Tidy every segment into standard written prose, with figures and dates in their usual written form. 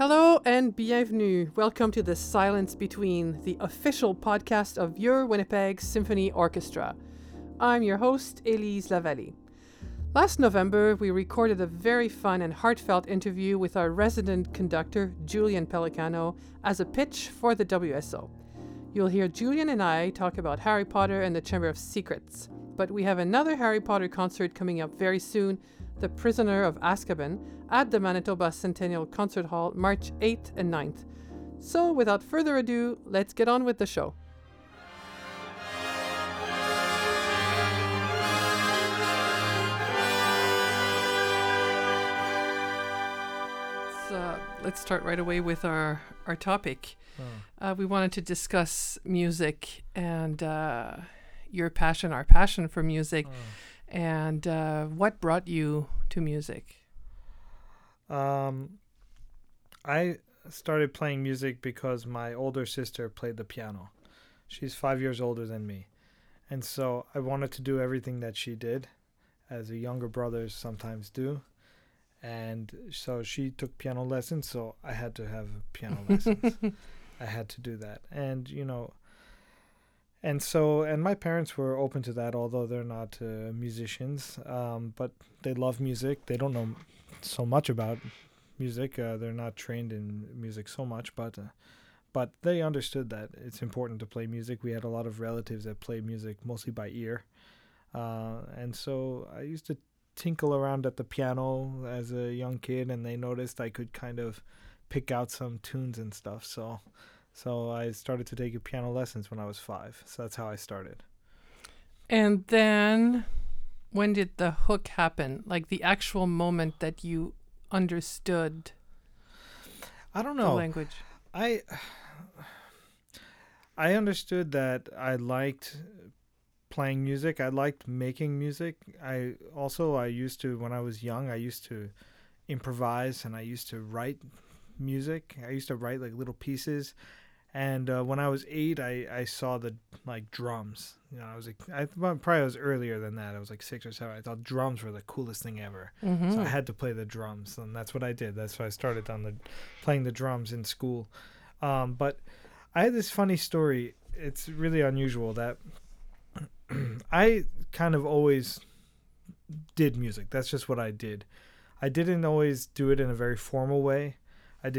Hello and bienvenue. Welcome to the Silence Between, the official podcast of your Winnipeg Symphony Orchestra. I'm your host, Elise Lavallee. Last November, we recorded a very fun and heartfelt interview with our resident conductor, Julian Pellicano, as a pitch for the WSO. You'll hear Julian and I talk about Harry Potter and the Chamber of Secrets, but we have another Harry Potter concert coming up very soon, The Prisoner of Azkaban, at the Manitoba Centennial Concert Hall, March 8th and 9th. So without further ado, let's get on with the show. Let's start right away with our topic. We wanted to discuss music and our passion for music. And what brought you to music? I started playing music because my older sister played the piano. She's 5 years older than me. And so I wanted to do everything that she did, as younger brothers sometimes do. And so she took piano lessons, so I had to have piano lessons. I had to do that. And, you know... And my parents were open to that, although they're not musicians, but they love music. They don't know so much about music. They're not trained in music so much, but they understood that it's important to play music. We had a lot of relatives that played music mostly by ear. And so I used to tinkle around at the piano as a young kid, and they noticed I could kind of pick out some tunes and stuff, So I started to take piano lessons when I was five. So that's how I started. And then when did the hook happen? Like the actual moment that you understood the language? I understood that I liked playing music. I liked making music. When I was young, I used to improvise and I used to write music. I used to write like little pieces. And when I was eight, I saw the like drums. You know, I was earlier than that. I was like 6 or 7. I thought drums were the coolest thing ever. Mm-hmm. So I had to play the drums, and that's what I did. That's why I started on playing the drums in school. But I had this funny story. It's really unusual that I kind of always did music. That's just what I did. I didn't always do it in a very formal way. I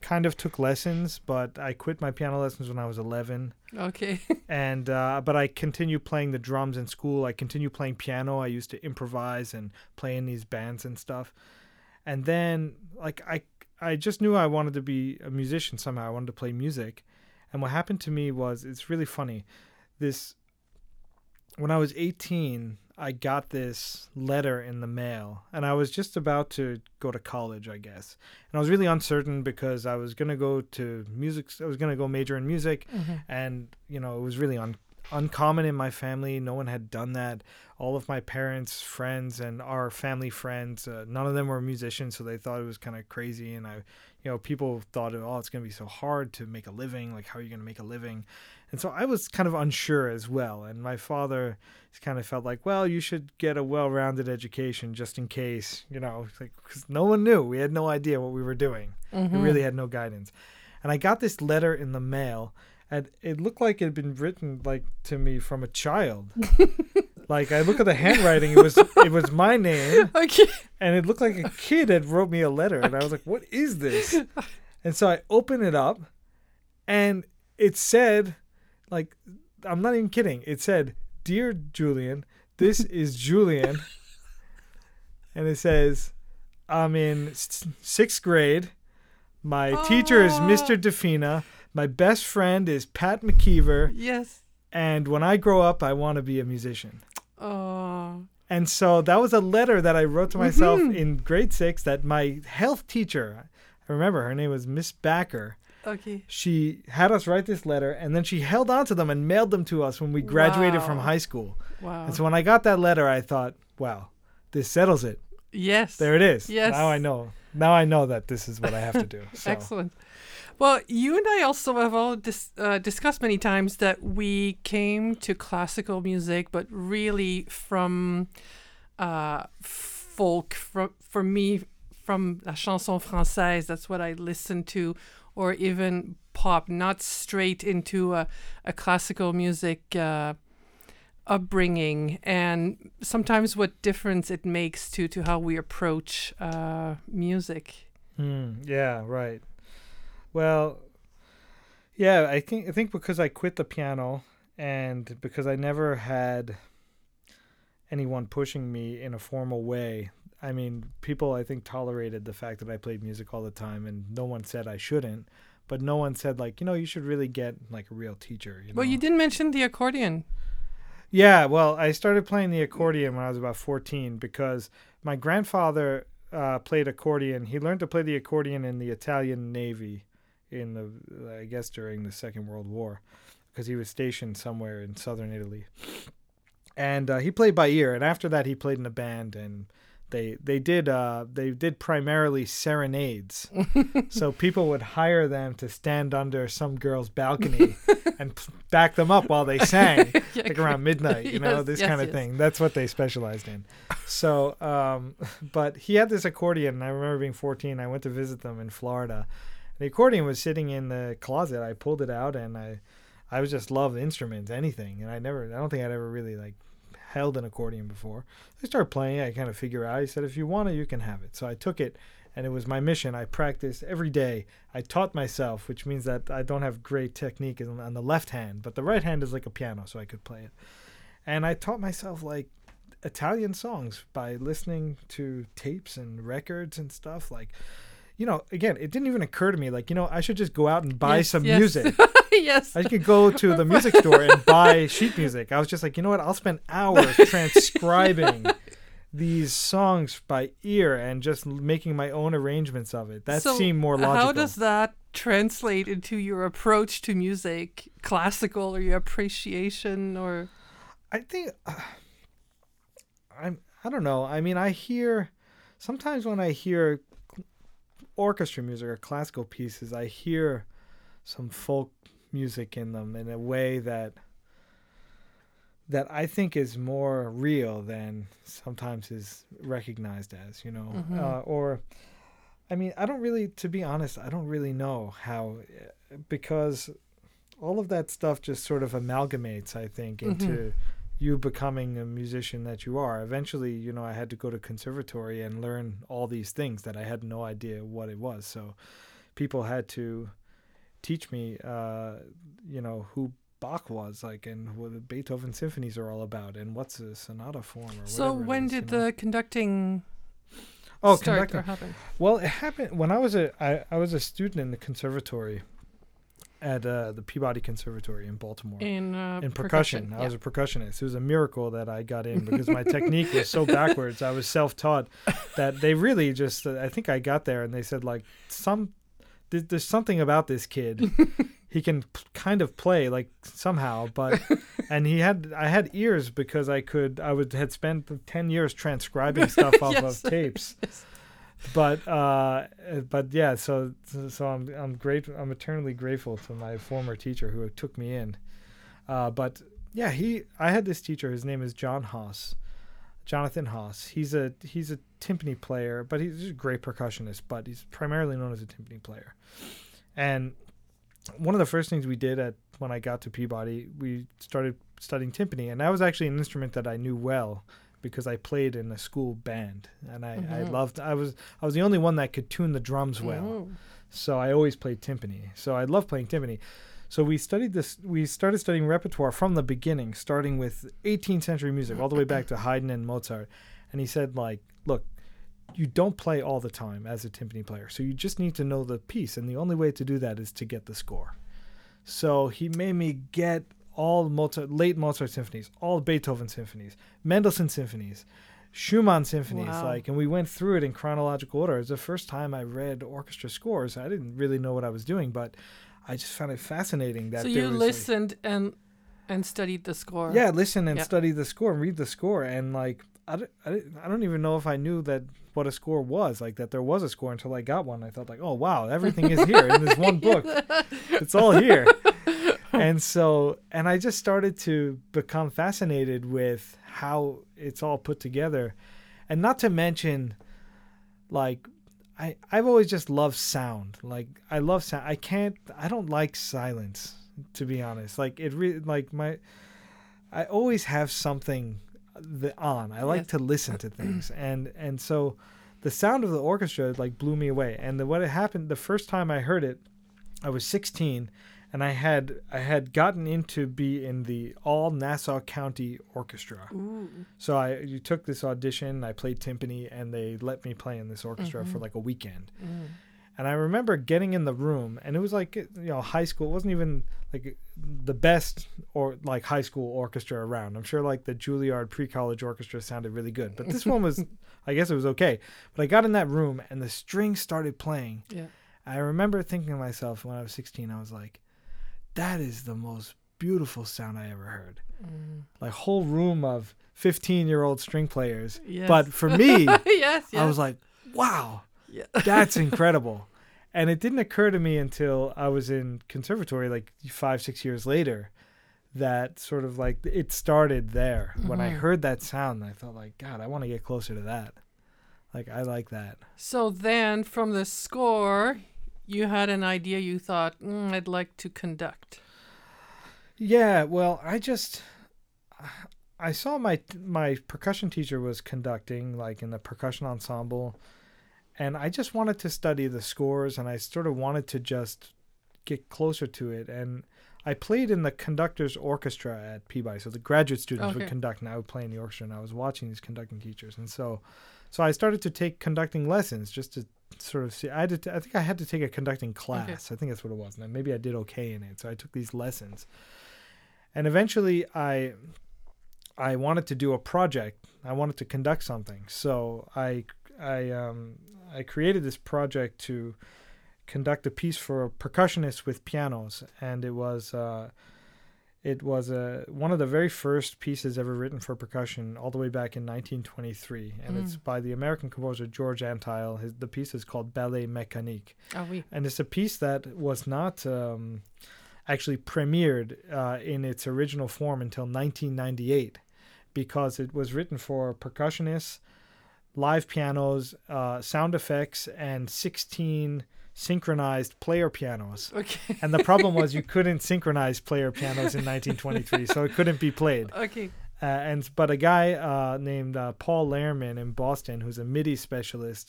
kind of took lessons, but I quit my piano lessons when I was 11. Okay. And but I continued playing the drums in school. I continued playing piano. I used to improvise and play in these bands and stuff. And then like I just knew I wanted to be a musician somehow. I wanted to play music. And what happened to me was, it's really funny. When I was 18, I got this letter in the mail, and I was just about to go to college, I guess. And I was really uncertain because I was going to go to music. I was going to go major in music. Mm-hmm. And, you know, it was really uncommon in my family. No one had done that. All of my parents' friends and our family friends, none of them were musicians. So they thought it was kind of crazy. And people thought, oh, it's going to be so hard to make a living. Like, how are you going to make a living? And so I was kind of unsure as well. And my father kind of felt like, well, you should get a well-rounded education just in case, you know, because no one knew. We had no idea what we were doing. Mm-hmm. We really had no guidance. And I got this letter in the mail, and it looked like it had been written like to me from a child. Like, I look at the handwriting, it was my name. Okay. And it looked like a kid had wrote me a letter. And I was like, what is this? And so I opened it up, and it said, like, I'm not even kidding. It said, "Dear Julian, this is Julian." And it says, I'm in sixth grade. My teacher is Mr. Defina. My best friend is Pat McKeever. Yes. And when I grow up, I want to be a musician. Oh. And so that was a letter that I wrote to myself in grade 6 that my health teacher, I remember her name was Miss Backer. Okay. She had us write this letter, and then she held on to them and mailed them to us when we graduated from high school. Wow. And so when I got that letter, I thought, wow, this settles it. Yes. There it is. Yes. Now I know. Now I know that this is what I have to do. So. Excellent. Well, you and I also have all discussed many times that we came to classical music, but really from folk. For me, from La Chanson Française, that's what I listen to, or even pop, not straight into a classical music upbringing, and sometimes what difference it makes to how we approach music. Yeah, right. Well, yeah, I think because I quit the piano and because I never had anyone pushing me in a formal way. I mean, people, I think, tolerated the fact that I played music all the time, and no one said I shouldn't, but no one said, like, you know, you should really get, like, a real teacher. You know? Well, you didn't mention the accordion. Yeah, well, I started playing the accordion when I was about 14 because my grandfather played accordion. He learned to play the accordion in the Italian Navy in the, I guess, during the Second World War, because he was stationed somewhere in southern Italy. And he played by ear, and after that he played in a band, and they did primarily serenades. So people would hire them to stand under some girl's balcony and back them up while they sang, like around midnight, you know, this kind of thing. That's what they specialized in. So, but he had this accordion, and I remember being 14. I went to visit them in Florida. The accordion was sitting in the closet. I pulled it out, and I was just loved instruments, anything. And I don't think I'd ever really like held an accordion before. I started playing. I kind of figure out. He said, if you want it, you can have it. So I took it, and it was my mission. I practiced every day. I taught myself, which means that I don't have great technique on the left hand, but the right hand is like a piano, so I could play it. And I taught myself like Italian songs by listening to tapes and records and stuff. Like, you know, again, it didn't even occur to me, like, you know, I should just go out and buy some music. Yes. I could go to the music store and buy sheet music. I was just like, you know what? I'll spend hours transcribing these songs by ear and just making my own arrangements of it. That seemed more logical. How does that translate into your approach to music, classical, or your appreciation? Or I think I don't know. I mean, I hear sometimes when I hear orchestra music or classical pieces, I hear some folk music in them in a way that I think is more real than sometimes is recognized as, you know. Mm-hmm. Or, I mean, I don't really, to be honest, I don't really know how, because all of that stuff just sort of amalgamates, I think, into you becoming a musician that you are. Eventually, you know, I had to go to conservatory and learn all these things that I had no idea what it was. So people had to teach me, you know, who Bach was like and what the Beethoven symphonies are all about and what's a sonata form or so whatever. So when did the conducting start or happen? Well, it happened when I was I was a student in the conservatory at the Peabody Conservatory in Baltimore in percussion. I was a percussionist. It was a miracle that I got in because my technique was so backwards. I was self-taught that they really just I think I got there and they said like there's something about this kid. He can kind of play like somehow, but and I had ears because I had spent 10 years transcribing stuff off of tapes. Yes. But yeah, so I'm grateful. I'm eternally grateful to my former teacher who took me in. But yeah, I had this teacher. His name is John Haas, Jonathan Haas. He's a timpani player, but he's a great percussionist. But he's primarily known as a timpani player. And one of the first things we did when I got to Peabody, we started studying timpani, and that was actually an instrument that I knew well, because I played in a school band and I was the only one that could tune the drums well. Mm-hmm. So I always played timpani. So I love playing timpani. So we started studying repertoire from the beginning, starting with 18th century music all the way back to Haydn and Mozart. And he said, like, look, you don't play all the time as a timpani player. So you just need to know the piece. And the only way to do that is to get the score. So he made me get all late Mozart symphonies, all Beethoven symphonies, Mendelssohn symphonies, Schumann symphonies, and we went through it in chronological order. It was the first time I read orchestra scores. I didn't really know what I was doing, but I just found it fascinating that. So you listened and studied the score. Yeah, listen and study the score and read the score, and like I don't even know if I knew that what a score was, like that there was a score until I got one. I thought like, oh wow, everything is here in this one book. It's all here. And so, and I just started to become fascinated with how it's all put together. And not to mention, like, I've always just loved sound. Like, I love sound. I don't like silence, to be honest. Like, I always have something on. I like to listen to things. And so the sound of the orchestra, like, blew me away. And what had happened, the first time I heard it, I was 16, and I had gotten into be in the all Nassau County Orchestra. Ooh. So you took this audition, I played timpani, and they let me play in this orchestra for like a weekend. Mm. And I remember getting in the room, and it was like, you know, high school. It wasn't even like the best or like high school orchestra around. I'm sure like the Juilliard pre-college orchestra sounded really good, but this one was, I guess it was okay. But I got in that room, and the strings started playing. Yeah. I remember thinking to myself when I was 16, I was like, that is the most beautiful sound I ever heard. Mm. Like, whole room of 15-year-old string players. Yes. But for me, I was like, wow, that's incredible. And it didn't occur to me until I was in conservatory, like 5-6 years later, that sort of like it started there. Mm-hmm. When I heard that sound, I thought like, God, I want to get closer to that. Like, I like that. So then from the score, you had an idea, you thought, I'd like to conduct. Yeah, well, I saw my percussion teacher was conducting, like, in the percussion ensemble, and I just wanted to study the scores, and I sort of wanted to just get closer to it. And I played in the conductor's orchestra at Peabody, so the graduate students would conduct, and I would play in the orchestra, and I was watching these conducting teachers. And so I started to take conducting lessons just to sort of see. I think I had to take a conducting class. Okay. I think that's what it was. And maybe I did okay in it. So I took these lessons. And eventually I wanted to do a project. I wanted to conduct something. So I created this project to conduct a piece for percussionists with pianos. And it was one of the very first pieces ever written for percussion, all the way back in 1923. And it's by the American composer George Antheil. The piece is called Ballet Mécanique. Oh, oui. And it's a piece that was not actually premiered in its original form until 1998, because it was written for percussionists, live pianos, sound effects, and 16... synchronized player pianos. Okay. And the problem was you couldn't synchronize player pianos in 1923, so it couldn't be played. Okay. But a guy named Paul Lehrman in Boston, who's a MIDI specialist,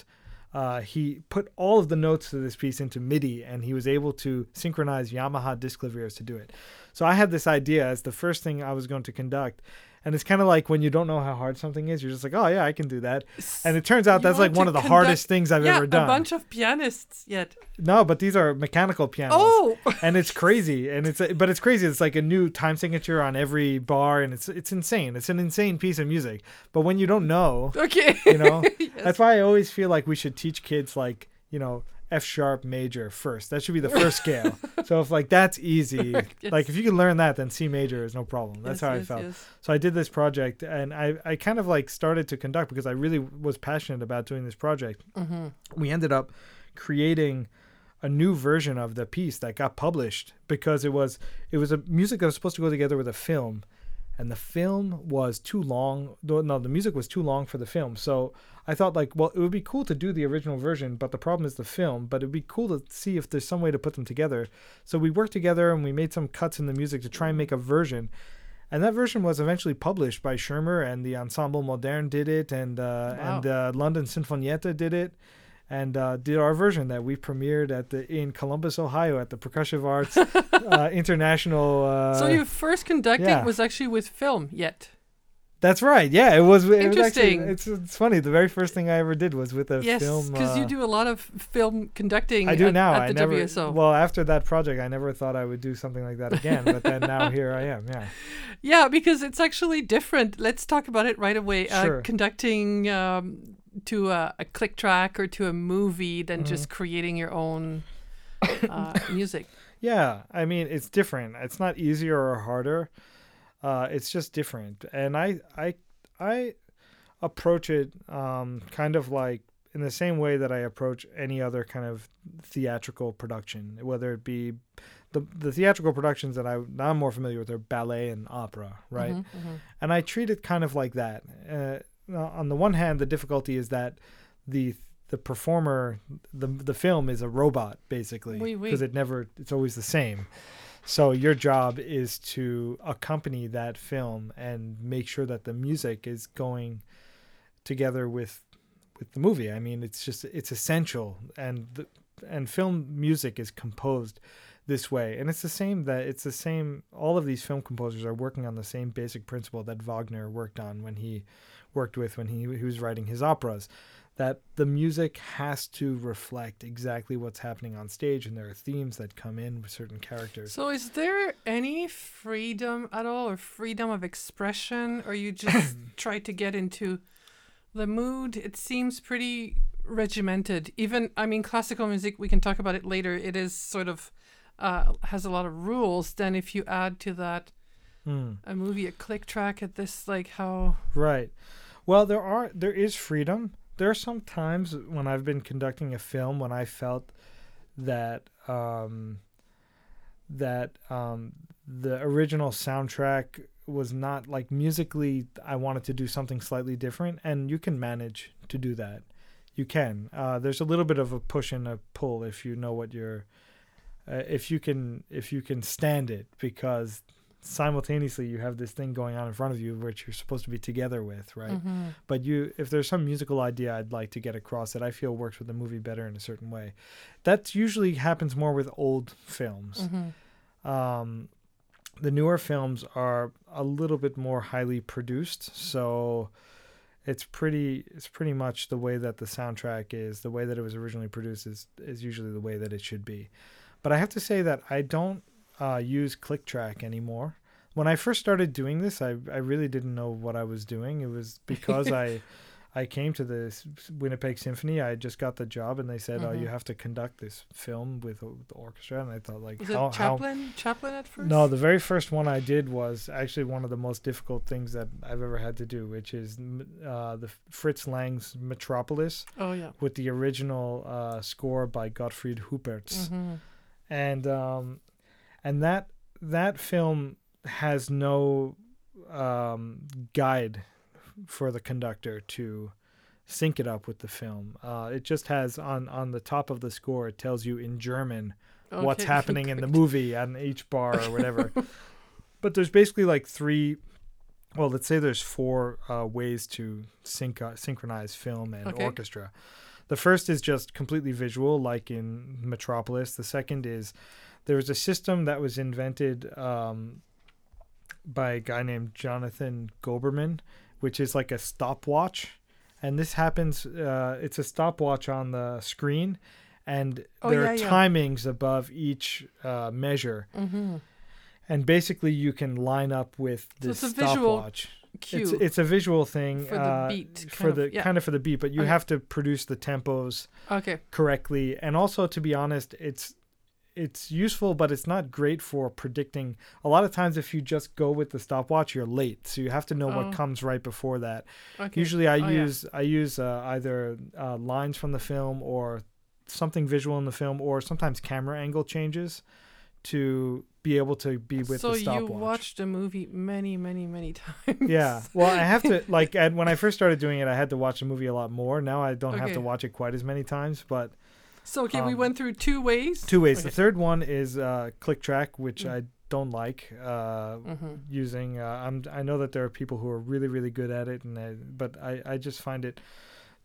he put all of the notes to this piece into MIDI, and he was able to synchronize Yamaha disc claviers to do it. So I had this idea as the first thing I was going to conduct. And it's kind of like when you don't know how hard something is, you're just like, oh, yeah, I can do that. And it turns out that's like one of the hardest things I've ever done. A bunch of pianists yet. No, but these are mechanical pianos. Oh! And it's crazy. But it's crazy. It's like a new time signature on every bar, and it's insane. It's an insane piece of music. But when you don't know, you know, that's why I always feel like we should teach kids, like, you know, F-sharp major first. That should be the first scale. So if like that's easy, like if you can learn that, then C major is no problem. That's how I felt. Yes. So I did this project, and I kind of like started to conduct because I really was passionate about doing this project. Mm-hmm. We ended up creating a new version of the piece that got published because it was a music that was supposed to go together with a film. And the film was too long. No, the music was too long for the film. So I thought, like, well, it would be cool to do the original version, but the problem is the film. But it would be cool to see if there's some way to put them together. So we worked together, and we made some cuts in the music to try and make a version. And that version was eventually published by Schirmer, and the Ensemble Moderne did it, and London Sinfonietta did it, and did our version that we premiered in Columbus, Ohio, at the Percussive Arts International. So your first conducting was actually with film yet. That's right. Yeah, it was. Interesting. It was actually, it's funny. The very first thing I ever did was with a film. Yes, because you do a lot of film conducting. I do now. At the WSO. Well, after that project, I never thought I would do something like that again. But then now here I am. Yeah. Yeah, because it's actually different. Let's talk about it right away. Sure. Conducting to a click track or to a movie than just creating your own music. Yeah, I mean, it's different. It's not easier or harder. It's just different. And I approach it kind of like in the same way that I approach any other kind of theatrical production, whether it be the theatrical productions that I'm more familiar with are ballet and opera, right? Mm-hmm, mm-hmm. And I treat it kind of like that. On the one hand, the difficulty is that the the performer, the film is a robot, basically, because it's always the same. So your job is to accompany that film and make sure that the music is going together with the movie. I mean, it's essential. And film music is composed this way. And all of these film composers are working on the same basic principle that Wagner worked on when he was writing his operas, that the music has to reflect exactly what's happening on stage, and there are themes that come in with certain characters. So is there any freedom at all, or freedom of expression, or you just try to get into the mood? It seems pretty regimented. Classical music, we can talk about it later, it is sort of has a lot of rules. Then if you add to that a movie, a click track at this, like how... Right. Well, there is freedom. There are some times when I've been conducting a film when I felt that the original soundtrack was not, like, musically, I wanted to do something slightly different, and you can manage to do that. You can. There's a little bit of a push and a pull if you know what you're if you can stand it, because simultaneously you have this thing going on in front of you which you're supposed to be together with, right? Mm-hmm. But if there's some musical idea I'd like to get across that I feel works with the movie better in a certain way, that usually happens more with old films. Mm-hmm. The newer films are a little bit more highly produced, so it's pretty much the way that the soundtrack is, the way that it was originally produced is usually the way that it should be. But I have to say that I don't use click track anymore. When I first started doing this, I really didn't know what I was doing. It was because I came to the Winnipeg Symphony. I just got the job, and they said, "Oh, you have to conduct this film with the orchestra." And I thought, like, Chaplin at first? No, the very first one I did was actually one of the most difficult things that I've ever had to do, which is the Fritz Lang's Metropolis. Oh yeah, with the original score by Gottfried Hupertz, and that film has no guide for the conductor to sync it up with the film. It just has on the top of the score, it tells you in German what's happening in the movie on each bar or whatever. But there's basically like four ways to synchronize film and orchestra. The first is just completely visual, like in Metropolis. The second is there was a system that was invented by a guy named Jonathan Goberman, which is like a stopwatch. And this happens, it's a stopwatch on the screen, and there are timings above each measure. Mm-hmm. And basically you can line up with this stopwatch. Cue. It's a visual thing for the beat, for the beat, but you have to produce the tempos correctly. And also, to be honest, it's useful, but it's not great for predicting. A lot of times, if you just go with the stopwatch, you're late, so you have to know what comes right before that. Okay. Usually, I use either lines from the film or something visual in the film, or sometimes camera angle changes to be able to be with the stopwatch. So you watched a movie many, many, many times. Yeah. Well, I have to, like, when I first started doing it, I had to watch the movie a lot more. Now I don't have to watch it quite as many times, but... So, we went through two ways. Two ways. Okay. The third one is click track, which I don't like using. I know that there are people who are really, really good at it, but I just find it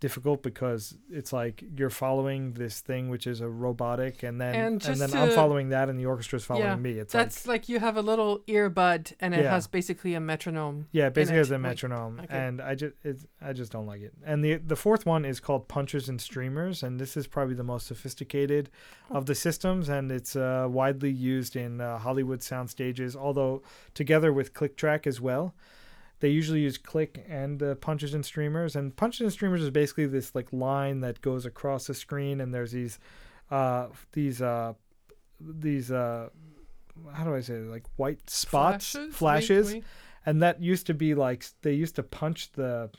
difficult, because it's like you're following this thing which is a robotic, and then I'm following that, and the orchestra's following me. That's like you have a little earbud, and it has basically a metronome. Yeah, basically has a metronome, and I just don't like it. And the fourth one is called punchers and streamers, and this is probably the most sophisticated of the systems, and it's widely used in Hollywood sound stages, although together with click track as well. They usually use click and punches and streamers. And punches and streamers is basically this like line that goes across the screen, and there's these how do I say it? Like white spots, flashes. Wait. And that used to be like they used to punch the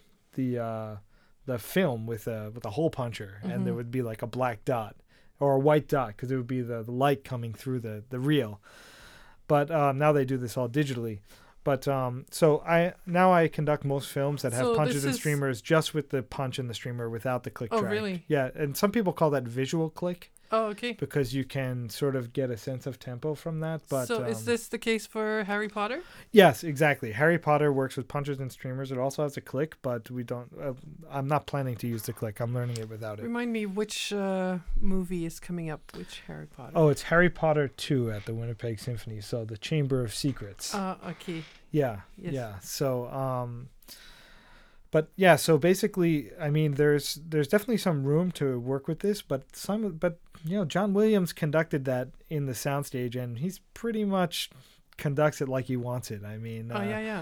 film with a hole puncher, and there would be like a black dot or a white dot, because it would be the light coming through the reel. But now they do this all digitally. But so I conduct most films that have punches and streamers just with the punch and the streamer without the click track. Oh, really? Yeah, and some people call that visual click. Oh, okay. Because you can sort of get a sense of tempo from that. But so is this the case for Harry Potter? Yes, exactly. Harry Potter works with punches and streamers. It also has a click, but we don't. I'm not planning to use the click. I'm learning it without it. Remind me which movie is coming up. Which Harry Potter? Oh, it's Harry Potter 2 at the Winnipeg Symphony. So the Chamber of Secrets. Okay. Yeah. Yes. Yeah. So. But yeah, so basically, I mean, there's definitely some room to work with this, but you know, John Williams conducted that in the soundstage, and he's pretty much conducts it like he wants it. I mean,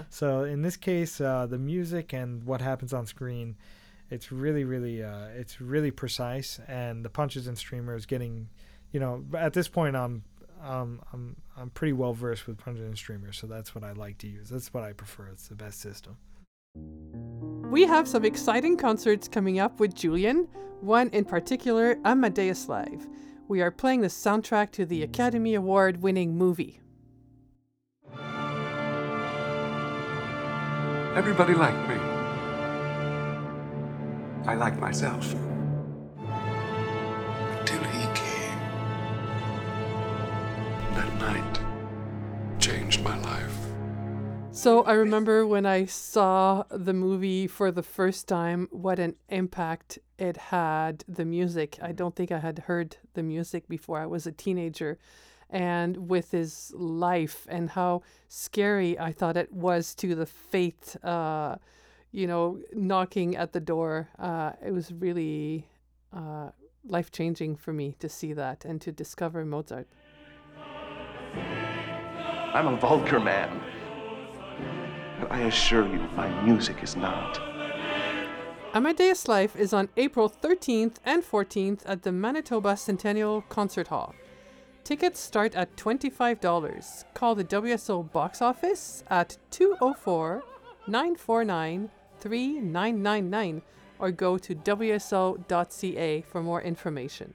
so in this case, the music and what happens on screen, it's really precise, and the punches and streamers getting, you know, at this point, I'm pretty well versed with punches and streamers, so that's what I like to use. That's what I prefer. It's the best system. We have some exciting concerts coming up with Julian, one in particular, Amadeus Live. We are playing the soundtrack to the Academy Award-winning movie. Everybody liked me. I liked myself. Until he came. That night changed my life. So I remember when I saw the movie for the first time, what an impact it had, the music. I don't think I had heard the music before. I was a teenager. And with his life and how scary I thought it was to the fate, you know, knocking at the door. It was really life-changing for me to see that and to discover Mozart. I'm a vulgar man. But I assure you, my music is not. Amadeus Live is on April 13th and 14th at the Manitoba Centennial Concert Hall. Tickets start at $25. Call the WSO box office at 204-949-3999 or go to wso.ca for more information.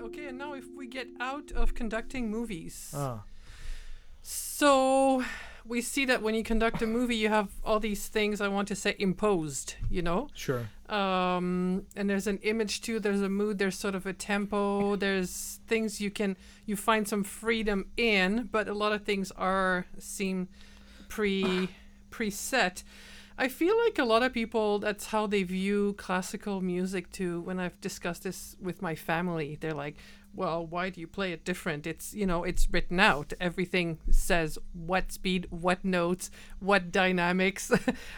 Okay, and now if we get out of conducting movies. So we see that when you conduct a movie, you have all these things, I want to say, imposed, you know? Sure. And there's an image too, there's a mood, there's sort of a tempo, there's things you find some freedom in, but a lot of things seem preset. I feel like a lot of people, that's how they view classical music too. When I've discussed this with my family, they're like, well, why do you play it different? It's, you know, it's written out. Everything says what speed, what notes, what dynamics.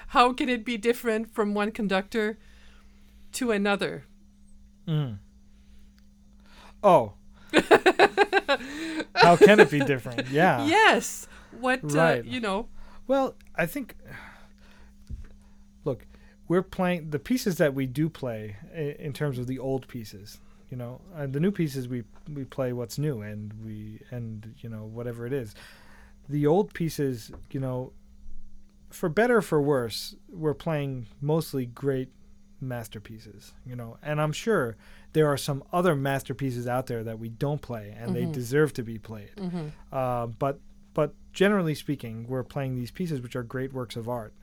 How can it be different from one conductor to another? Mm. Oh. How can it be different? Yeah. Yes. What, right. You know. Well, I think... Look, we're playing the pieces that we do play in terms of the old pieces, you know, and the new pieces we play what's new and you know, whatever it is. The old pieces, you know, for better or for worse, we're playing mostly great masterpieces, you know, and I'm sure there are some other masterpieces out there that we don't play and mm-hmm. they deserve to be played. Mm-hmm. But generally speaking, we're playing these pieces which are great works of art.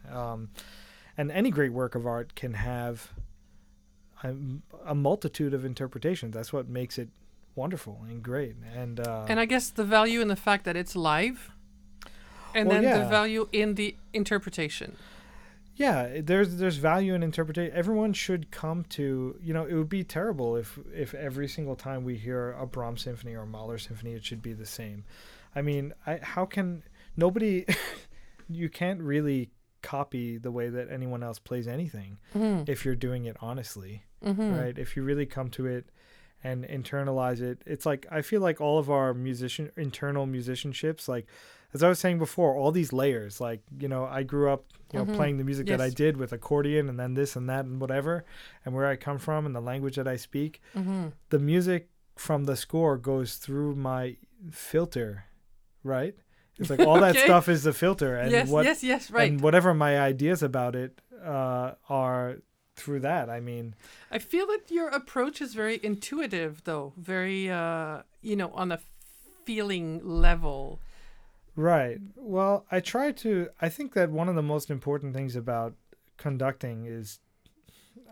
And any great work of art can have a multitude of interpretations. That's what makes it wonderful and great. And I guess the value in the fact that it's live and the value in the interpretation. Yeah, there's value in interpretation. Everyone should come to, you know, it would be terrible if every single time we hear a Brahms symphony or a Mahler symphony, it should be the same. I mean, you can't really copy the way that anyone else plays anything mm-hmm. if you're doing it honestly, mm-hmm. right? If you really come to it and internalize it, it's like I feel like all of our internal musicianships, like as I was saying before, all these layers. Like, you know, I grew up, you mm-hmm. know, playing the music yes. that I did with accordion and then this and that and whatever, and where I come from and the language that I speak. Mm-hmm. The music from the score goes through my filter, right? It's like all that stuff is the filter, and right. And whatever my ideas about it are through that. I mean, I feel that your approach is very intuitive, though, very on a feeling level. Right. Well, I think that one of the most important things about conducting is,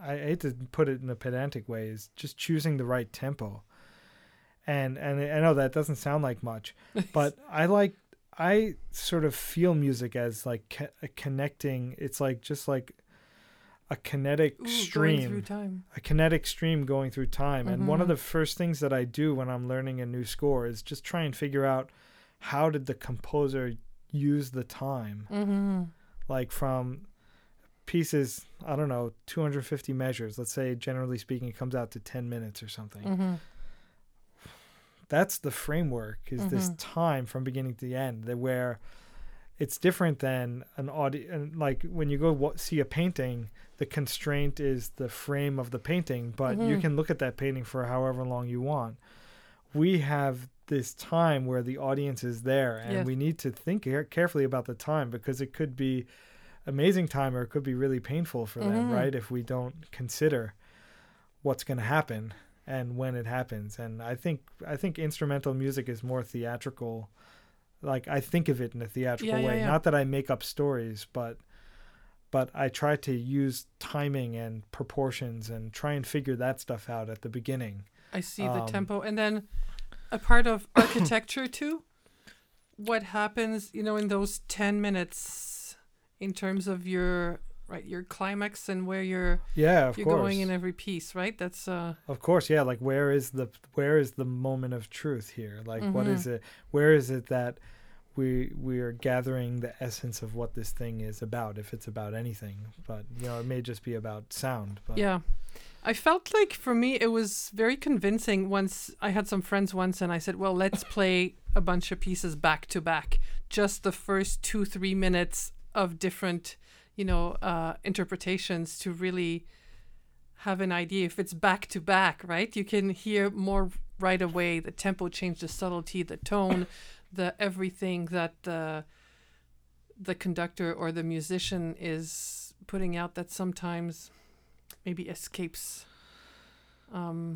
I hate to put it in a pedantic way, is just choosing the right tempo. And I know that doesn't sound like much, but I sort of feel music as like a connecting. It's like just like a kinetic stream going through time. Mm-hmm. And one of the first things that I do when I'm learning a new score is just try and figure out, how did the composer use the time? Mm-hmm. Like from pieces, I don't know, 250 measures. Let's say, generally speaking, it comes out to 10 minutes or something. Mm-hmm. That's the framework, is this time from beginning to the end, that where it's different than an audio. Like when you go see a painting, the constraint is the frame of the painting, but you can look at that painting for however long you want. We have this time where the audience is there, and we need to think carefully about the time, because it could be amazing time or it could be really painful for them, right? If we don't consider what's going to happen and when it happens. And I think instrumental music is more theatrical. Like I think of it in a theatrical way. Not that I make up stories, but I try to use timing and proportions and try and figure that stuff out at the beginning. I see the tempo. And then a part of architecture too, what happens, in those 10 minutes in terms of your climax and where you're going in every piece, right? That's of course, yeah. Like where is the moment of truth here? Like what is it? Where is it that we are gathering the essence of what this thing is about, if it's about anything? But it may just be about sound. But. Yeah, I felt like for me it was very convincing. Once I had some friends once, and I said, "Well, let's play a bunch of pieces back to back, just the first 2-3 minutes of different." Interpretations to really have an idea if it's back to back, right? You can hear more right away, the tempo change, the subtlety, the tone, the everything that the conductor or the musician is putting out, that sometimes maybe escapes the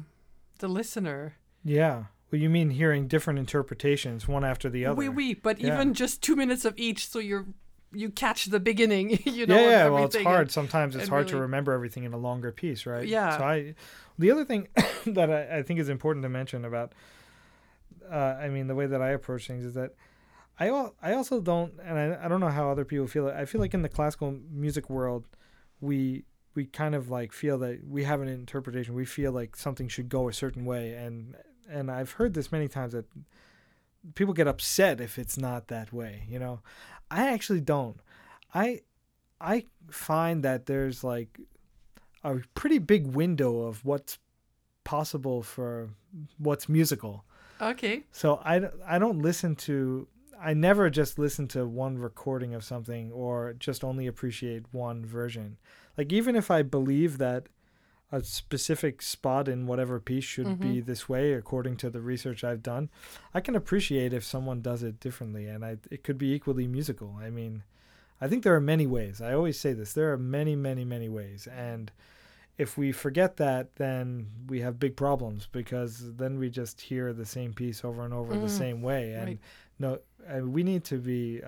listener. Yeah. Well, you mean hearing different interpretations one after the other. Even just 2 minutes of each, so you catch the beginning, Yeah, well, it's hard. Sometimes it's hard to remember everything in a longer piece, right? Yeah. So the other thing that I think is important to mention about, the way that I approach things is that I also don't, and I don't know how other people feel it. I feel like in the classical music world, we kind of like feel that we have an interpretation. We feel like something should go a certain way. And I've heard this many times that people get upset if it's not that way, I actually don't. I find that there's like a pretty big window of what's possible for what's musical. Okay. So I don't listen to... I never just listen to one recording of something or just only appreciate one version. Like even if I believe that a specific spot in whatever piece should be this way, according to the research I've done, I can appreciate if someone does it differently, and it could be equally musical. I mean, I think there are many ways. I always say this. There are many, many, many ways. And if we forget that, then we have big problems, because then we just hear the same piece over and over the same way. And right. We need to be...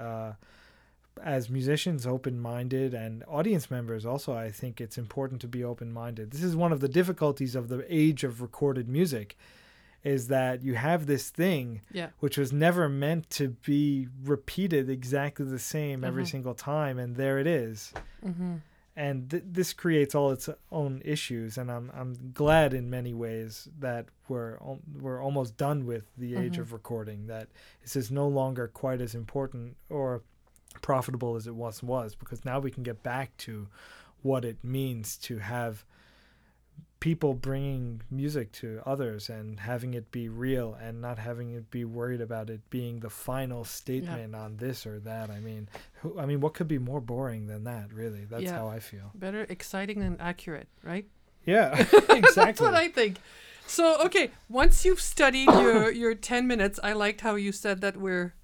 as musicians, open-minded, and audience members also, I think it's important to be open-minded. This is one of the difficulties of the age of recorded music, is that you have this thing which was never meant to be repeated exactly the same every single time, and there it is. And this creates all its own issues, and I'm glad in many ways that we're almost done with the age of recording, that this is no longer quite as important or profitable as it once was, because now we can get back to what it means to have people bringing music to others and having it be real and not having it be worried about it being the final statement on this or that. I mean what could be more boring than that, really? That's how I feel. Better exciting than accurate, right? Yeah, exactly. That's what I think. So, okay, once you've studied your 10 minutes, I liked how you said that we're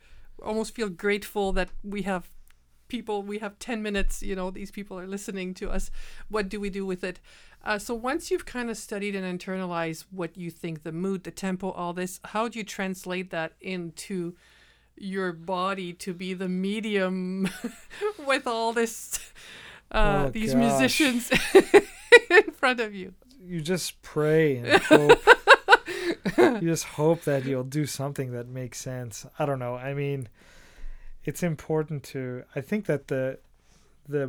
almost feel grateful that we have 10 minutes, you know, these people are listening to us. What do we do with it? So once you've kind of studied and internalized what you think, the mood, the tempo, all this, how do you translate that into your body to be the medium with all this, these musicians in front of you? You just pray and hope. You just hope that you'll do something that makes sense. I don't know. I mean, it's important to. I think that the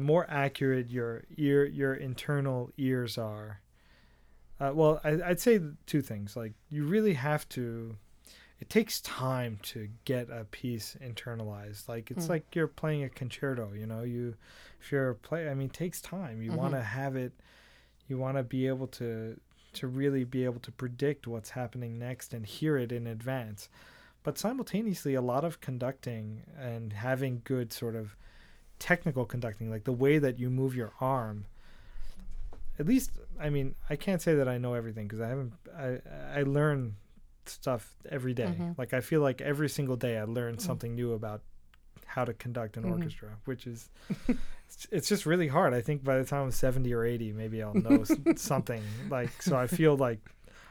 more accurate your internal ears are, well, I'd say two things. Like, you really have to. It takes time to get a piece internalized. Like, it's like you're playing a concerto. You know, it takes time. You want to have it. You want to be able to really be able to predict what's happening next and hear it in advance. But simultaneously, a lot of conducting and having good sort of technical conducting, like the way that you move your arm, at least, I mean, I can't say that I know everything because I learn stuff every day. Mm-hmm. Like, I feel like every single day I learn something new about how to conduct an orchestra, which is it's just really hard. I think by the time I'm 70 or 80, maybe I'll know something. Like, so I feel like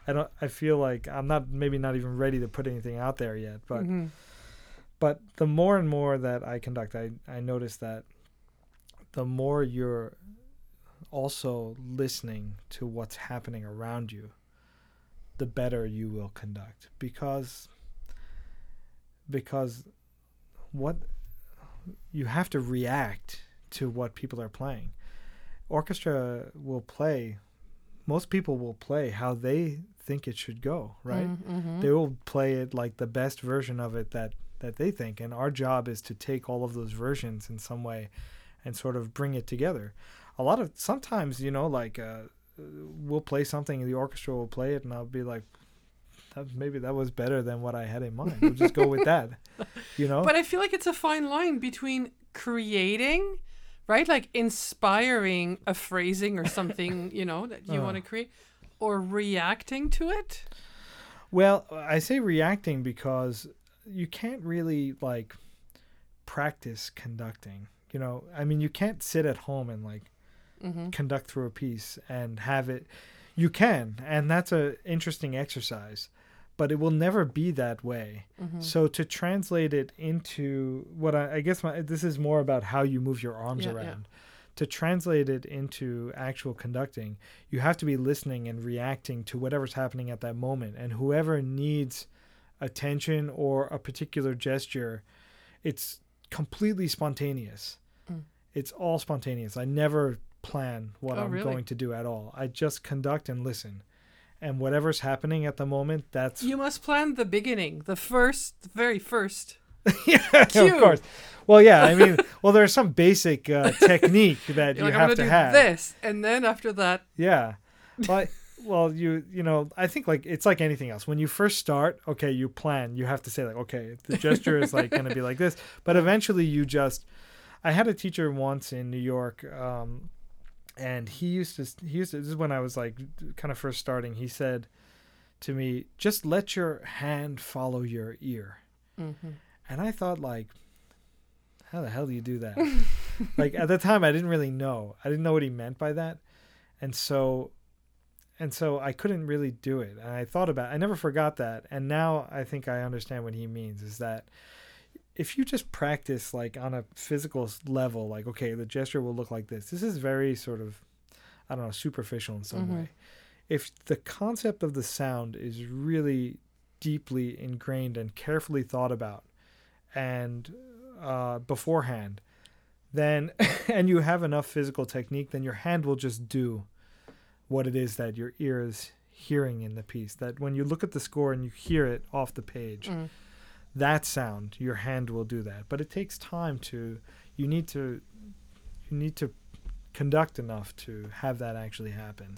I'm not, maybe not even ready to put anything out there yet, but the more and more that I conduct, I notice that the more you're also listening to what's happening around you, the better you will conduct, because what you have to react to what people are playing. Orchestra will play, most people will play how they think it should go, right? They will play it like the best version of it that they think, and our job is to take all of those versions in some way and sort of bring it together. A lot of sometimes, you know, like we'll play something and the orchestra will play it and I'll be like, maybe that was better than what I had in mind. We'll just go with that, you know? But I feel like it's a fine line between creating, right? Like inspiring a phrasing or something, you know, that you want to create, or reacting to it. Well, I say reacting because you can't really like practice conducting, you know? I mean, you can't sit at home and like conduct through a piece and have it. You can, and that's an interesting exercise, but it will never be that way. So to translate it into what I guess this is more about how you move your arms around. To translate it into actual conducting, you have to be listening and reacting to whatever's happening at that moment. And whoever needs attention or a particular gesture, it's completely spontaneous. It's all spontaneous. I never plan what I'm going to do at all. I just conduct and listen, and whatever's happening at the moment, that's... You must plan the beginning, the very first yeah, cue. Of course. Well, yeah, I mean, well, there's some basic technique that you like, have to have. I'm going to do this, and then after that... Yeah. Well, you know, I think like it's like anything else. When you first start, okay, you plan. You have to say like, okay, the gesture is like going to be like this, but eventually you just... I had a teacher once in New York, and he used to, this is when I was like kind of first starting, he said to me, just let your hand follow your ear. And I thought like, how the hell do you do that? Like at the time, I didn't really know. I didn't know what he meant by that. And so I couldn't really do it. And I thought about it. I never forgot that. And now I think I understand what he means is that if you just practice like on a physical level, like, okay, the gesture will look like this. This is very sort of, I don't know, superficial in some way. If the concept of the sound is really deeply ingrained and carefully thought about and beforehand, then, and you have enough physical technique, then your hand will just do what it is that your ear is hearing in the piece. That when you look at the score and you hear it off the page, that sound, your hand will do that. But it takes time to, you need to conduct enough to have that actually happen.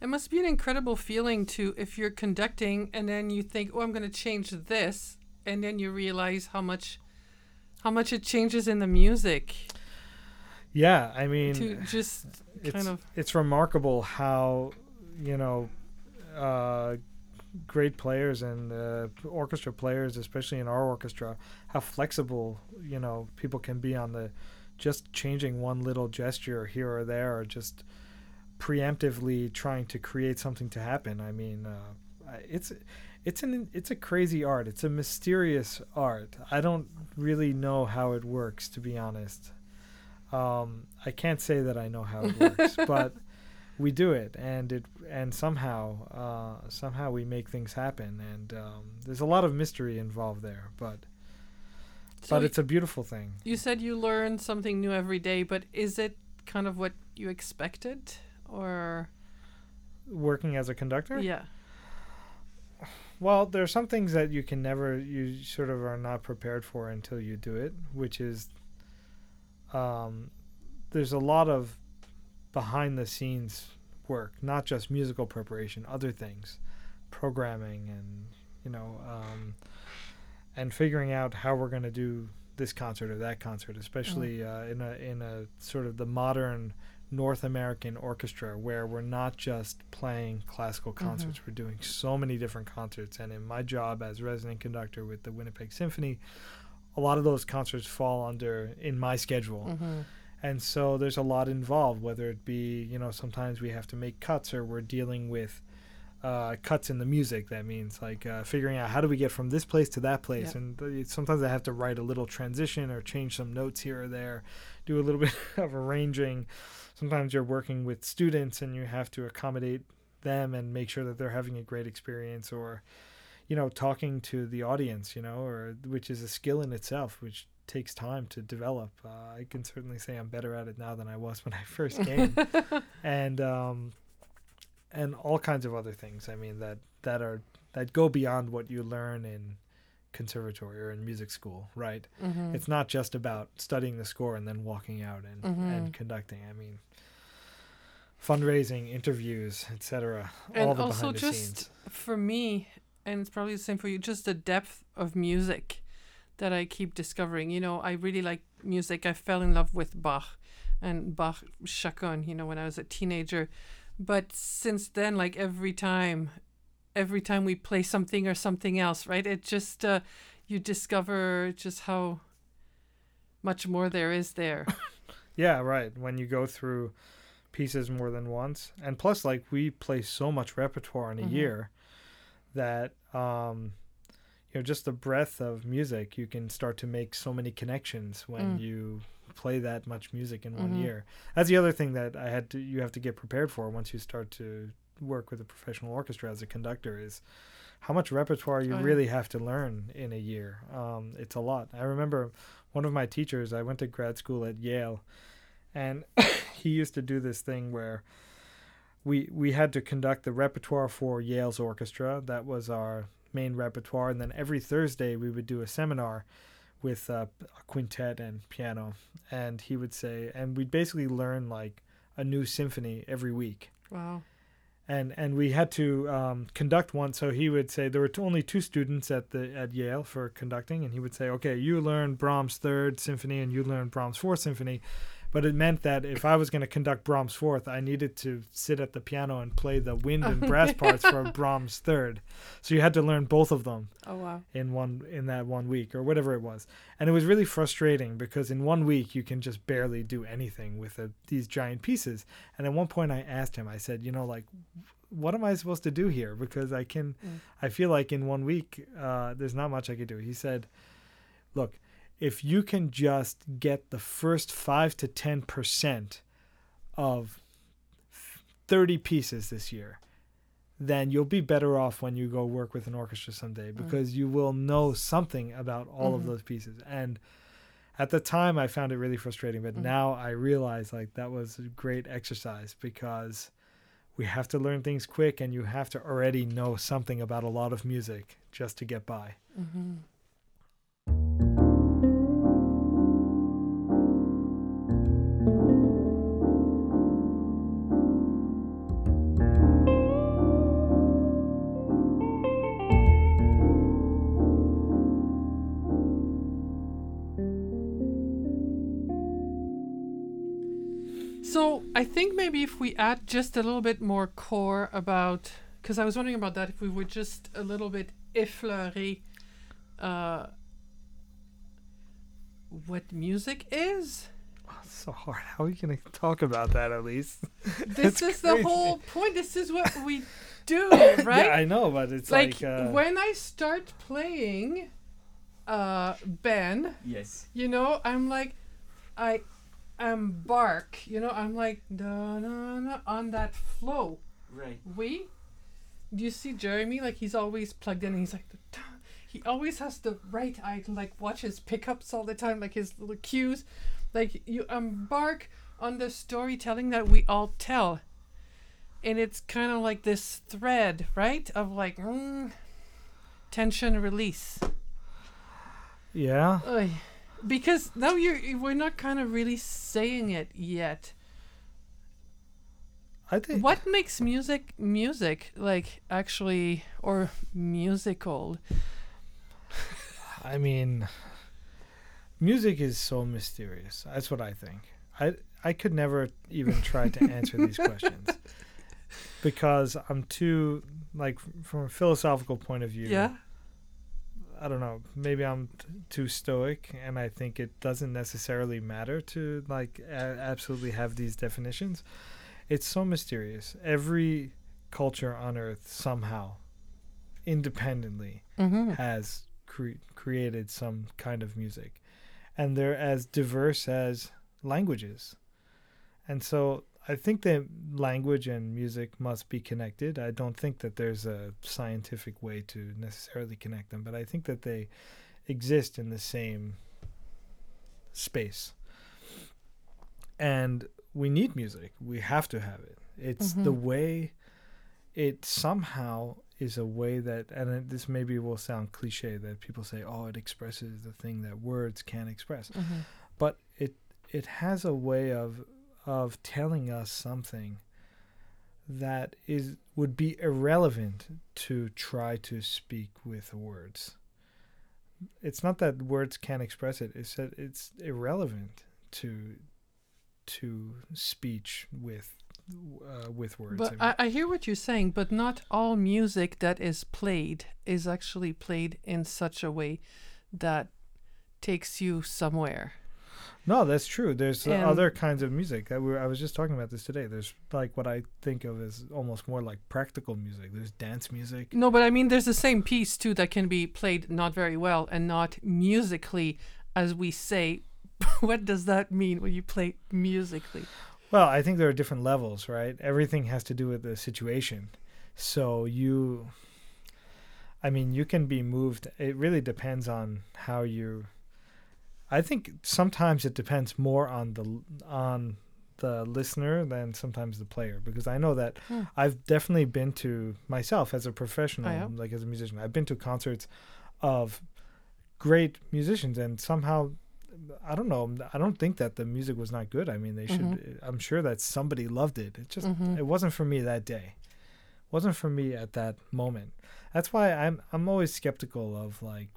It must be an incredible feeling to, if you're conducting and then you think, oh, I'm going to change this. And then you realize how much it changes in the music. Yeah. I mean, it's remarkable how you know, great players and orchestra players, especially in our orchestra, how flexible, you know, people can be on the just changing one little gesture here or there, or just preemptively trying to create something to happen. I mean, it's a crazy art. It's a mysterious art. I don't really know how it works, to be honest. I can't say that I know how it works, but we do it, and somehow we make things happen. And there's a lot of mystery involved there, but it's a beautiful thing. You said you learn something new every day, but is it kind of what you expected, or working as a conductor? Yeah. Well, there are some things that you sort of are not prepared for until you do it, which is there's a lot of behind the scenes work, not just musical preparation, other things, programming and, you know, and figuring out how we're going to do this concert or that concert, especially in a sort of the modern North American orchestra, where we're not just playing classical concerts. Mm-hmm. We're doing so many different concerts. And in my job as resident conductor with the Winnipeg Symphony, a lot of those concerts fall under in my schedule. Mm-hmm. And so there's a lot involved, whether it be, you know, sometimes we have to make cuts, or we're dealing with cuts in the music. That means like figuring out how do we get from this place to that place. Yep. And sometimes I have to write a little transition or change some notes here or there, do a little bit of arranging. Sometimes you're working with students and you have to accommodate them and make sure that they're having a great experience, or, you know, talking to the audience, you know, or which is a skill in itself, which takes time to develop. I can certainly say I'm better at it now than I was when I first came. And all kinds of other things. I mean, that go beyond what you learn in conservatory or in music school, right? Mm-hmm. It's not just about studying the score and then walking out and conducting. I mean, fundraising, interviews, etc. All the behind the scenes. And also just for me, and it's probably the same for you, just the depth of music that I keep discovering. You know, I really like music. I fell in love with Bach and Bach Chaconne, you know, when I was a teenager. But since then, like every time we play something or something else, right? It just, you discover just how much more there is there. Yeah, right. When you go through pieces more than once. And plus, like, we play so much repertoire in a year that, you know, just the breadth of music, you can start to make so many connections when you play that much music in 1 year. That's the other thing that you have to get prepared for once you start to work with a professional orchestra as a conductor, is how much repertoire you really have to learn in a year. It's a lot. I remember one of my teachers, I went to grad school at Yale, and he used to do this thing where we had to conduct the repertoire for Yale's orchestra. That was our main repertoire. And then every Thursday we would do a seminar with a quintet and piano, and he would say, and we'd basically learn like a new symphony every week. Wow. And we had to conduct one. So he would say there were only two students at Yale for conducting, and he would say, okay, you learn Brahms' Third Symphony and you learn Brahms' Fourth Symphony. But it meant that if I was going to conduct Brahms' Fourth, I needed to sit at the piano and play the wind and brass parts for Brahms' Third. So you had to learn both of them. Oh, wow. In that 1 week or whatever it was. And it was really frustrating because in 1 week you can just barely do anything with these giant pieces. And at one point I asked him, I said, you know, like, what am I supposed to do here? Because I feel like in 1 week there's not much I could do. He said, look, if you can just get the first 5 to 10% of 30 pieces this year, then you'll be better off when you go work with an orchestra someday, because you will know something about all of those pieces. And at the time, I found it really frustrating, but now I realize like that was a great exercise, because we have to learn things quick and you have to already know something about a lot of music just to get by. Mm-hmm. I I think maybe if we add just a little bit more core about, because I was wondering about that, if we would just a little bit effleurer what music is. Oh, it's so hard. How are we going to talk about that, Elise? This is crazy. The whole point. This is what we do, right? Yeah, I know, but it's like when I start playing Ben, yes, you know, I'm like, I am bark, you know, I'm like, da, da, da, on that flow. Right. We, do you see Jeremy? Like, he's always plugged in and he's like, da, he always has the right eye to like watch his pickups all the time, like his little cues. Like, you embark on the storytelling that we all tell. And it's kind of like this thread, right? Of like, tension, release. Yeah. Because now we're not kind of really saying it yet. I think. What makes music, like, actually, or musical? I mean, music is so mysterious. That's what I think. I could never even try to answer these questions because I'm too, like, from a philosophical point of view. Yeah. I don't know. Maybe I'm too stoic, and I think it doesn't necessarily matter to like absolutely have these definitions. It's so mysterious. Every culture on Earth somehow, independently, has created some kind of music, and they're as diverse as languages. And so I think that language and music must be connected. I don't think that there's a scientific way to necessarily connect them, but I think that they exist in the same space. And we need music. We have to have it. It's the way it somehow is a way that, and this maybe will sound cliche that people say, oh, it expresses the thing that words can't express. But it has a way of telling us something that would be irrelevant to try to speak with words. It's not that words can't express it. It's that it's irrelevant to speech with words. But I hear what you're saying, but not all music that is played is actually played in such a way that takes you somewhere. No, that's true. There's other kinds of music that I was just talking about this today. There's like what I think of as almost more like practical music. There's dance music. No, but I mean, there's the same piece too that can be played not very well and not musically, as we say. What does that mean when you play musically? Well, I think there are different levels, right? Everything has to do with the situation. So you can be moved. It really depends on how you. I think sometimes it depends more on the listener than sometimes the player, because I know that I've definitely been to, myself as a professional, like as a musician, I've been to concerts of great musicians, and somehow, I don't know, I don't think that the music was not good. I mean, they should. I'm sure that somebody loved it. It just it wasn't for me that day. It wasn't for me at that moment. That's why I'm always skeptical of like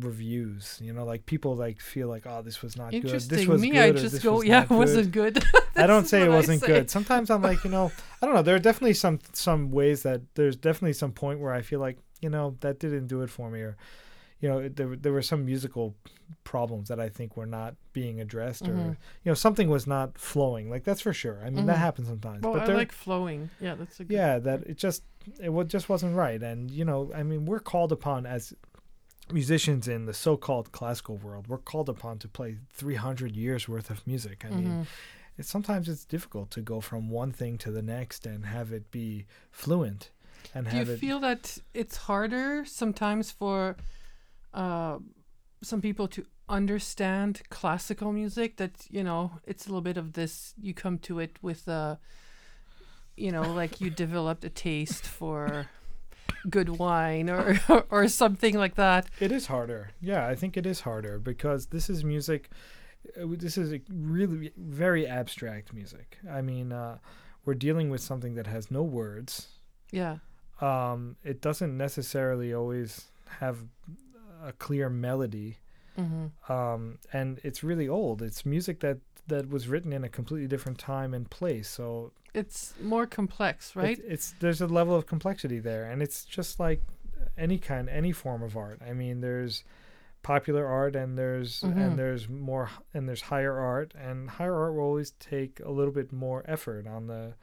reviews, you know, like people like feel like, oh, this was not good. This was good. I just go, yeah, it wasn't good. I don't say it wasn't good. Sometimes I'm like, you know, I don't know. There are definitely some ways that there's definitely some point where I feel like, you know, that didn't do it for me, or, you know, there were some musical problems that I think were not being addressed, or you know, something was not flowing. Like, that's for sure. I mean, that happens sometimes. Well, but I like flowing. Yeah, that's a good. Yeah, that it just wasn't right, and you know, I mean, we're called upon as musicians in the so-called classical world, we're called upon to play 300 years worth of music. I mean, sometimes it's difficult to go from one thing to the next and have it be fluent. And do you feel that it's harder sometimes for some people to understand classical music? That, you know, it's a little bit of this. You come to it with you know, like you developed a taste for good wine or something like that. It is harder. Yeah, I think it is harder because this is music. This is really very abstract music. I mean, we're dealing with something that has no words. Yeah. It doesn't necessarily always have a clear melody. And it's really old. It's music that that was written in a completely different time and place. So it's more complex, right? There's a level of complexity there, and it's just like any form of art. I mean, there's popular art, and there's higher art, and higher art will always take a little bit more effort on the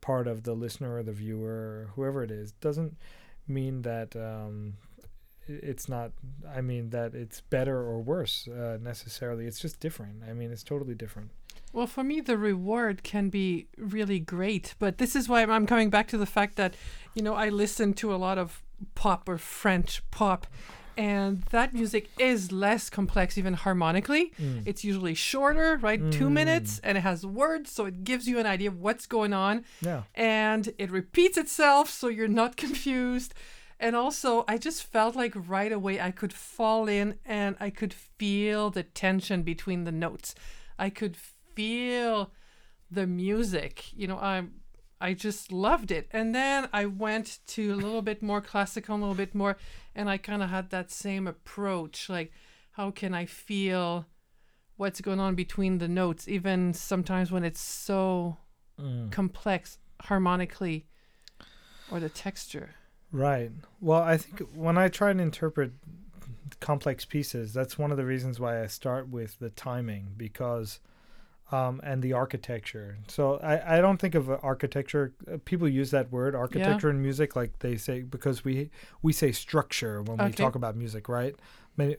part of the listener or the viewer or whoever it is. Doesn't mean that it's better or worse necessarily. It's just different. I mean, it's totally different. Well, for me, the reward can be really great, but this is why I'm coming back to the fact that, you know, I listen to a lot of pop or French pop, and that music is less complex, even harmonically. It's usually shorter, right? 2 minutes, and it has words, so it gives you an idea of what's going on. Yeah. And it repeats itself, so you're not confused. And also, I just felt like right away I could fall in, and I could feel the tension between the notes. I could feel the music. You know, I just loved it. And then I went to a little bit more classical, a little bit more, and I kind of had that same approach. Like, how can I feel what's going on between the notes, even sometimes when it's so complex harmonically or the texture? Right. Well, I think when I try and interpret complex pieces, that's one of the reasons why I start with the timing, because and the architecture. So I don't think of architecture. People use that word, architecture, in music, like they say, because we say structure when we talk about music, right?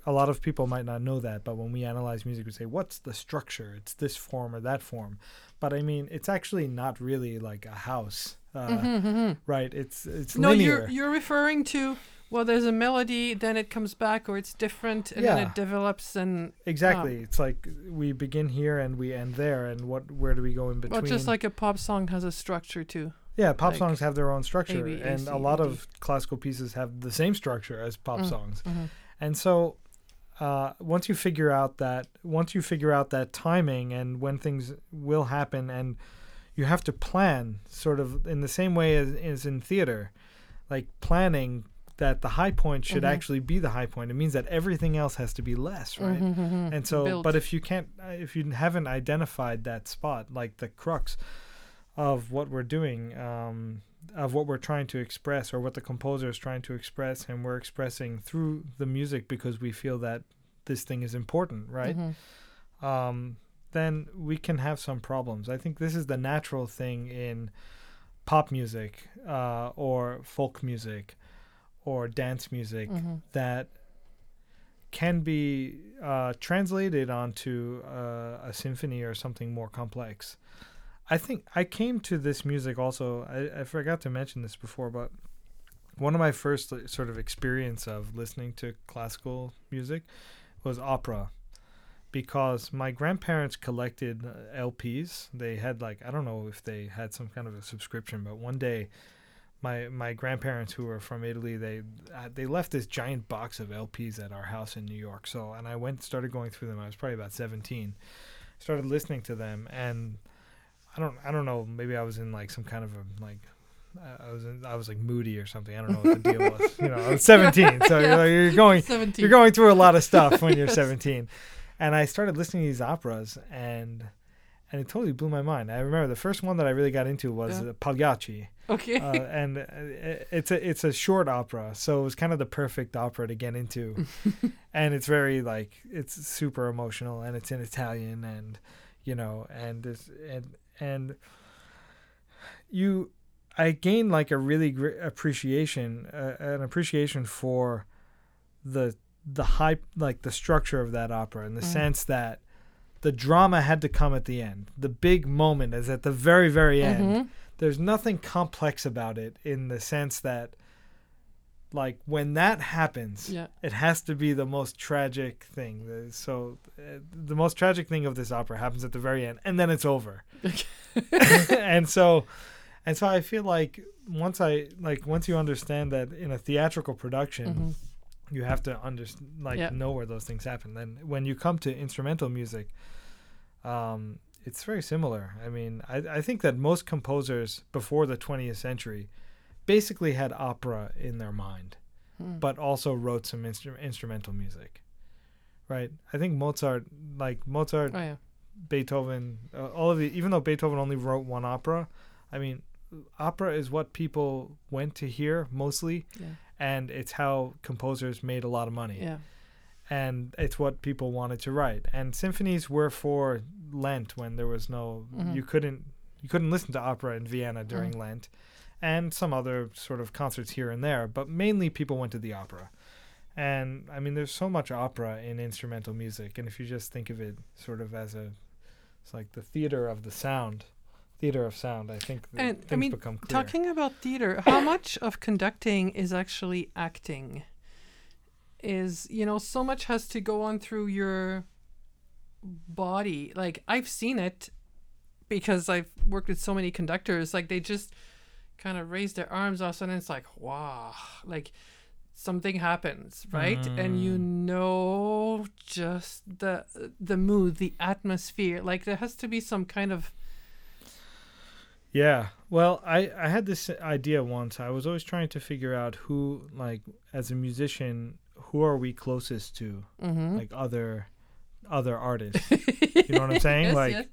A lot of people might not know that, but when we analyze music, we say, what's the structure? It's this form or that form. But I mean, it's actually not really like a house, right? It's linear. You're referring to, well, there's a melody, then it comes back, or it's different, and then it develops, and exactly, it's like we begin here and we end there, and where do we go in between? Well, just like a pop song has a structure too. Yeah, pop songs have their own structure, and a lot of classical pieces have the same structure as pop songs, and so once you figure out that timing and when things will happen, and you have to plan sort of in the same way as in theater, like planning. That the high point should actually be the high point. It means that everything else has to be less, right? And so, but if you haven't identified that spot, like the crux of what we're doing, of what we're trying to express, or what the composer is trying to express, and we're expressing through the music because we feel that this thing is important, right? Then we can have some problems. I think this is the natural thing in pop music or folk music, or dance music that can be translated onto a symphony or something more complex. I think I came to this music also, I forgot to mention this before, but one of my first sort of experience of listening to classical music was opera, because my grandparents collected LPs. They had like, I don't know if they had some kind of a subscription, but one day my grandparents, who were from Italy, they left this giant box of LPs at our house in New York. So, and I started going through them. I was probably about 17. Started listening to them, and I don't know. Maybe I was in like some kind of a like, I was like moody or something. I don't know what the deal was. You know, I was 17, so you're going through a lot of stuff when you're 17. And I started listening to these operas, and it totally blew my mind. I remember the first one that I really got into was Pagliacci. Okay. And it's a short opera, so it was kind of the perfect opera to get into. And it's very like, it's super emotional, and it's in Italian, and you know, and I gained like a really great appreciation, for the hype, like the structure of that opera, in the sense that the drama had to come at the end. The big moment is at the very, very end. There's nothing complex about it, in the sense that, like, when that happens, it has to be the most tragic thing. So the most tragic thing of this opera happens at the very end, and then it's over. And so I feel like once you understand that in a theatrical production, you have to know where those things happen. Then when you come to instrumental music, it's very similar. I mean, I think that most composers before the 20th century basically had opera in their mind, but also wrote some instrumental music, right? I think Mozart Beethoven, all of the, even though Beethoven only wrote one opera, I mean, opera is what people went to hear mostly, and it's how composers made a lot of money. Yeah. And it's what people wanted to write. And symphonies were for Lent, when there was no, you couldn't listen to opera in Vienna during Lent, and some other sort of concerts here and there, but mainly people went to the opera. And I mean, there's so much opera in instrumental music, and if you just think of it sort of as a, it's like the theater of the sound, theater of sound, I think and things become clear. Talking about theater, how much of conducting is actually acting? Is, you know, so much has to go on through your body. Like, I've seen it because I've worked with so many conductors. Like, they just kind of raise their arms all of a sudden. It's like, wow, like something happens, right? And you know, just the mood, the atmosphere. Like, there has to be some kind of... Yeah. Well, I had this idea once. I was always trying to figure out who, like, as a musician, who are we closest to? Like, other artists. You know what I'm saying? Yes, like,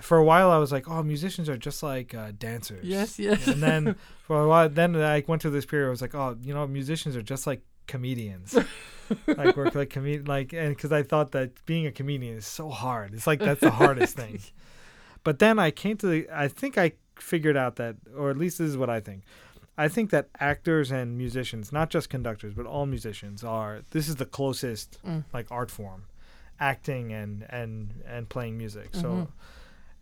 for a while I was like, oh, musicians are just like dancers. Yes, yes. And then for a while, then I went through this period. I was like, oh, you know, musicians are just like comedians. Like, work like and because I thought that being a comedian is so hard. It's like, that's the hardest thing. But then I came to the, I think I figured out that, or at least this is what I think. I think that actors and musicians, not just conductors, but all musicians are, this is the closest like art form, acting and playing music. So,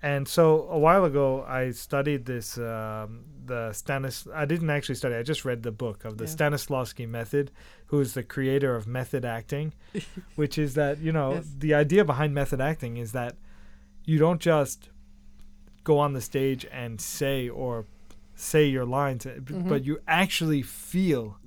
and so a while ago I studied this, I didn't actually study, I just read the book of the Stanislavski method, who is the creator of method acting, which is that, you know, the idea behind method acting is that you don't just go on the stage and say your lines, but you actually feel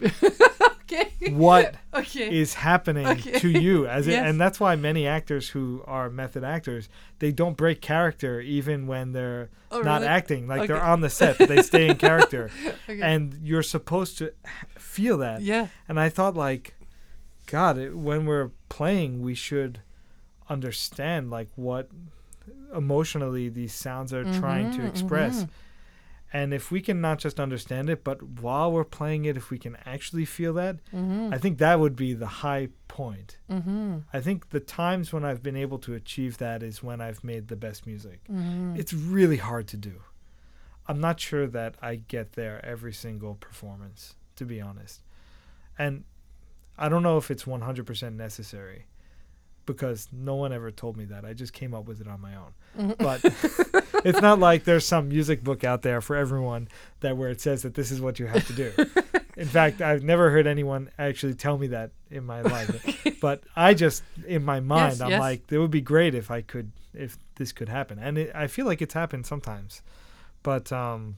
what is happening to you as it, and that's why many actors who are method actors, they don't break character even when they're not acting, like they're on the set, but they stay in character, and you're supposed to feel that. And I thought, like, God, when we're playing, we should understand, like, what emotionally these sounds are trying to express, and if we can not just understand it, but while we're playing it, if we can actually feel that, I think that would be the high point. I think the times when I've been able to achieve that is when I've made the best music. It's really hard to do. I'm not sure that I get there every single performance, to be honest, and I don't know if it's 100% necessary, because no one ever told me that. I just came up with it on my own. But it's not like there's some music book out there for everyone that where it says that this is what you have to do. In fact, I've never heard anyone actually tell me that in my life. But I just, in my mind, I'm like, it would be great if this could happen. And I feel like it's happened sometimes. But so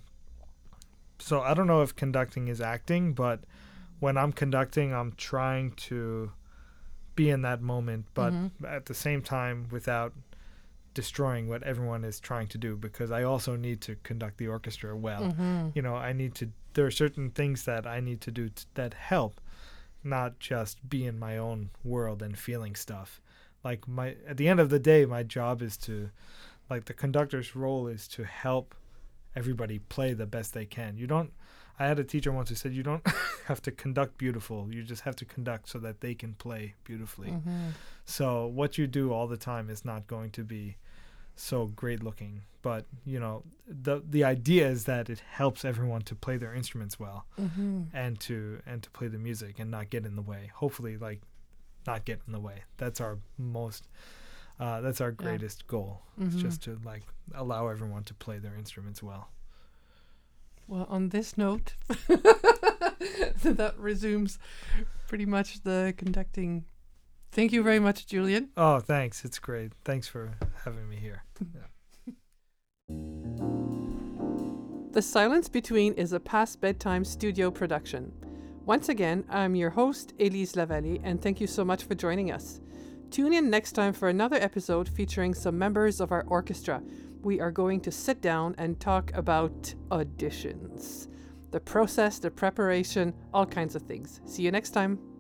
I don't know if conducting is acting, but when I'm conducting, I'm trying to be in that moment, but at the same time without destroying what everyone is trying to do, because I also need to conduct the orchestra well. You know, I need to, there are certain things that I need to do that help, not just be in my own world and feeling stuff. Like, at the end of the day, my job is to, like, the conductor's role is to help everybody play the best they can. I had a teacher once who said, you don't have to conduct beautiful. You just have to conduct so that they can play beautifully. So what you do all the time is not going to be so great looking. But, you know, the idea is that it helps everyone to play their instruments well, and to play the music and not get in the way. Hopefully, like, not get in the way. That's our greatest goal. It's just to, like, allow everyone to play their instruments well. Well, on this note, that resumes pretty much the conducting. Thank you very much, Julian. Oh, thanks. It's great. Thanks for having me here. Yeah. The Silence Between is a Past Bedtime studio production. Once again, I'm your host, Elise Lavallee, and thank you so much for joining us. Tune in next time for another episode featuring some members of our orchestra. We are going to sit down and talk about auditions, the process, the preparation, all kinds of things. See you next time.